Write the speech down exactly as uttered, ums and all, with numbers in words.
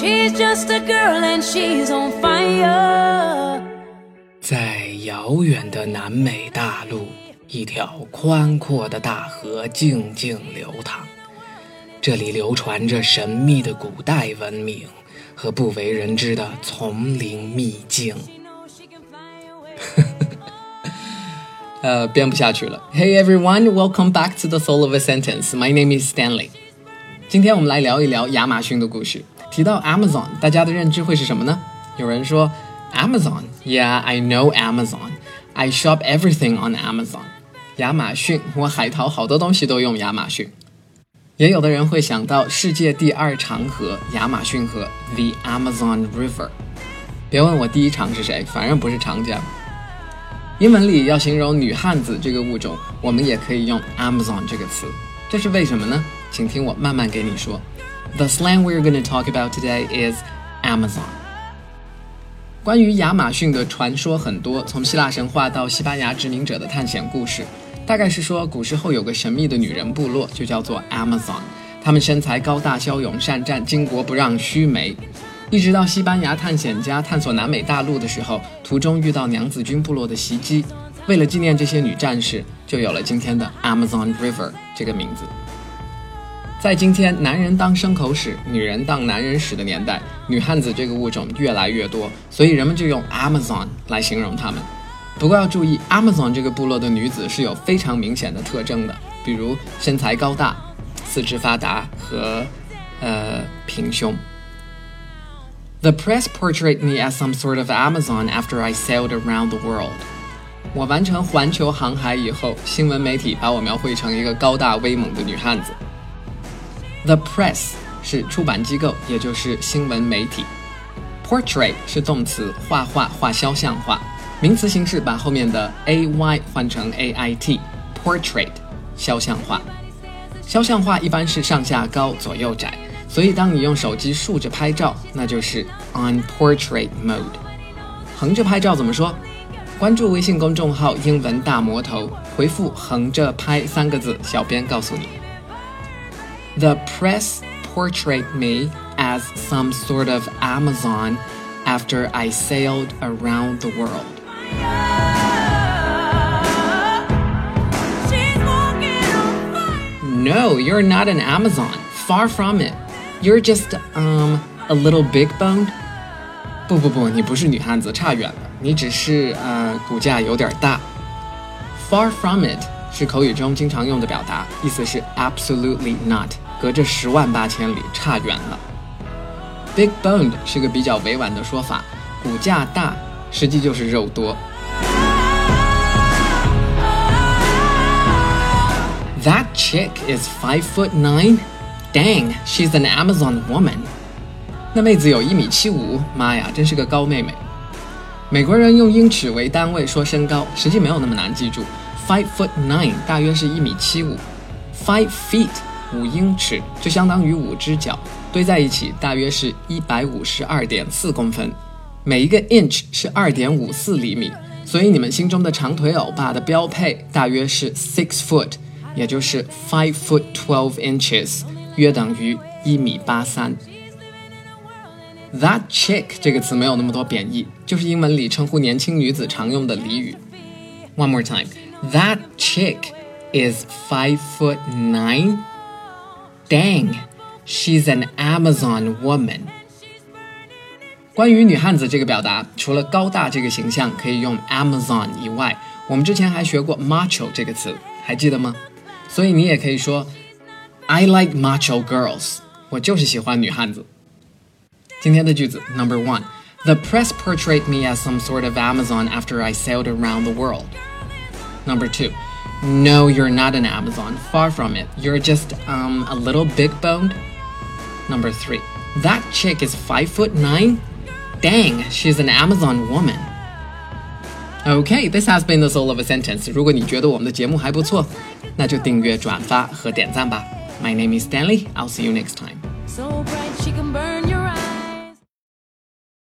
She's just a girl and she's on fire. 在遥远的南美大陆，一条宽阔的大河静静流淌，这里流传着神秘的古代文明和不为人知的丛林秘境。呃，编不下去了。 Hey everyone, welcome back to The Soul of a Sentence. My name is Stanley. 今天我们来聊一聊亚马逊的故事。提到 Amazon, 大家的认知会是什么呢？有人说 Amazon, Yeah, I know Amazon. I shop everything on Amazon. 亚马逊，我海淘好多东西都用亚马逊。也有的人会想到世界第二长河亚马逊河 The Amazon River。 别问我第一长是谁，反正不是长江。英文里要形容女汉子这个物种，我们也可以用 Amazon 这个词，这是为什么呢？请听我慢慢给你说。 The slang we're going to talk about today is Amazon。 关于亚马逊的传说很多，从希腊神话到西班牙殖民者的探险故事，大概是说古时候有个神秘的女人部落，就叫做 Amazon。 她们身材高大骁勇，善战，巾帼不让须眉。一直到西班牙探险家探索南美大陆的时候，途中遇到娘子军部落的袭击，为了纪念这些女战士，就有了今天的 Amazon River 这个名字。在今天男人当牲口使，女人当男人使的年代，女汉子这个物种越来越多，所以人们就用 Amazon 来形容她们。不过要注意， Amazon 这个部落的女子是有非常明显的特征的，比如身材高大、四肢发达和呃平胸。 The press portrayed me as some sort of Amazon after I sailed around the world. 我完成环球航海以后，新闻媒体把我描绘成一个高大威猛的女汉子。 The press 是出版机构，也就是新闻媒体。 Portrait 是动词，画画、画肖像画。名词形式把后面的 ay 换成 ait， portrait 肖像画。肖像画一般是上下高左右窄，所以当你用手机竖着拍照，那就是 on portrait mode。 横着拍照怎么说？关注微信公众号英文大魔头，回复横着拍三个字，小编告诉你。 The press portrayed me as some sort of Amazon after I sailed around the world.No, you're not an Amazon. Far from it. You're just, um, a little big-boned. 不不不，你不是女汉子，差远了。你只是呃，骨架有点大。Far from it 是口语中经常用的表达，意思是 absolutely not， 隔着十万八千里，差远了。Big-boned 是个比较委婉的说法，骨架大，实际就是肉多。That chick is five foot nine. Dang, she's an Amazon woman. 那妹子有一米七五，妈呀，真是个高妹妹。美国人用英尺为单位说身高，实际没有那么难记住。Five foot nine 大约是一米七五。Five feet 五英尺，就相当于五只脚，堆在一起大约是一百五十二点四公分。每一个 inch 是二点五四厘米，所以你们心中的长腿欧巴的标配大约是 six foot。也就是five foot twelve inches， 约等于一米八三。That chick 这个词没有那么多贬义，就是英文里称呼年轻女子常用的俚语。One more time, that chick is five foot nine. Dang, she's an Amazon woman. 关于女汉子这个表达，除了高大这个形象可以用 Amazon 以外，我们之前还学过 macho 这个词，还记得吗？所以你也可以说 I like macho girls， 我就是喜欢女汉子。今天的句子 Number one, The press portrayed me as some sort of Amazon after I sailed around the world. Number two, No, you're not an Amazon. Far from it. You're just, um, a little big-boned. Number three, That chick is five foot nine. Dang, she's an Amazon woman. Okay, this has been The Soul of a Sentence. 如果你觉得我们的节目还不错，那就订阅、转发和点赞吧。My name is Stanley. I'll see you next time.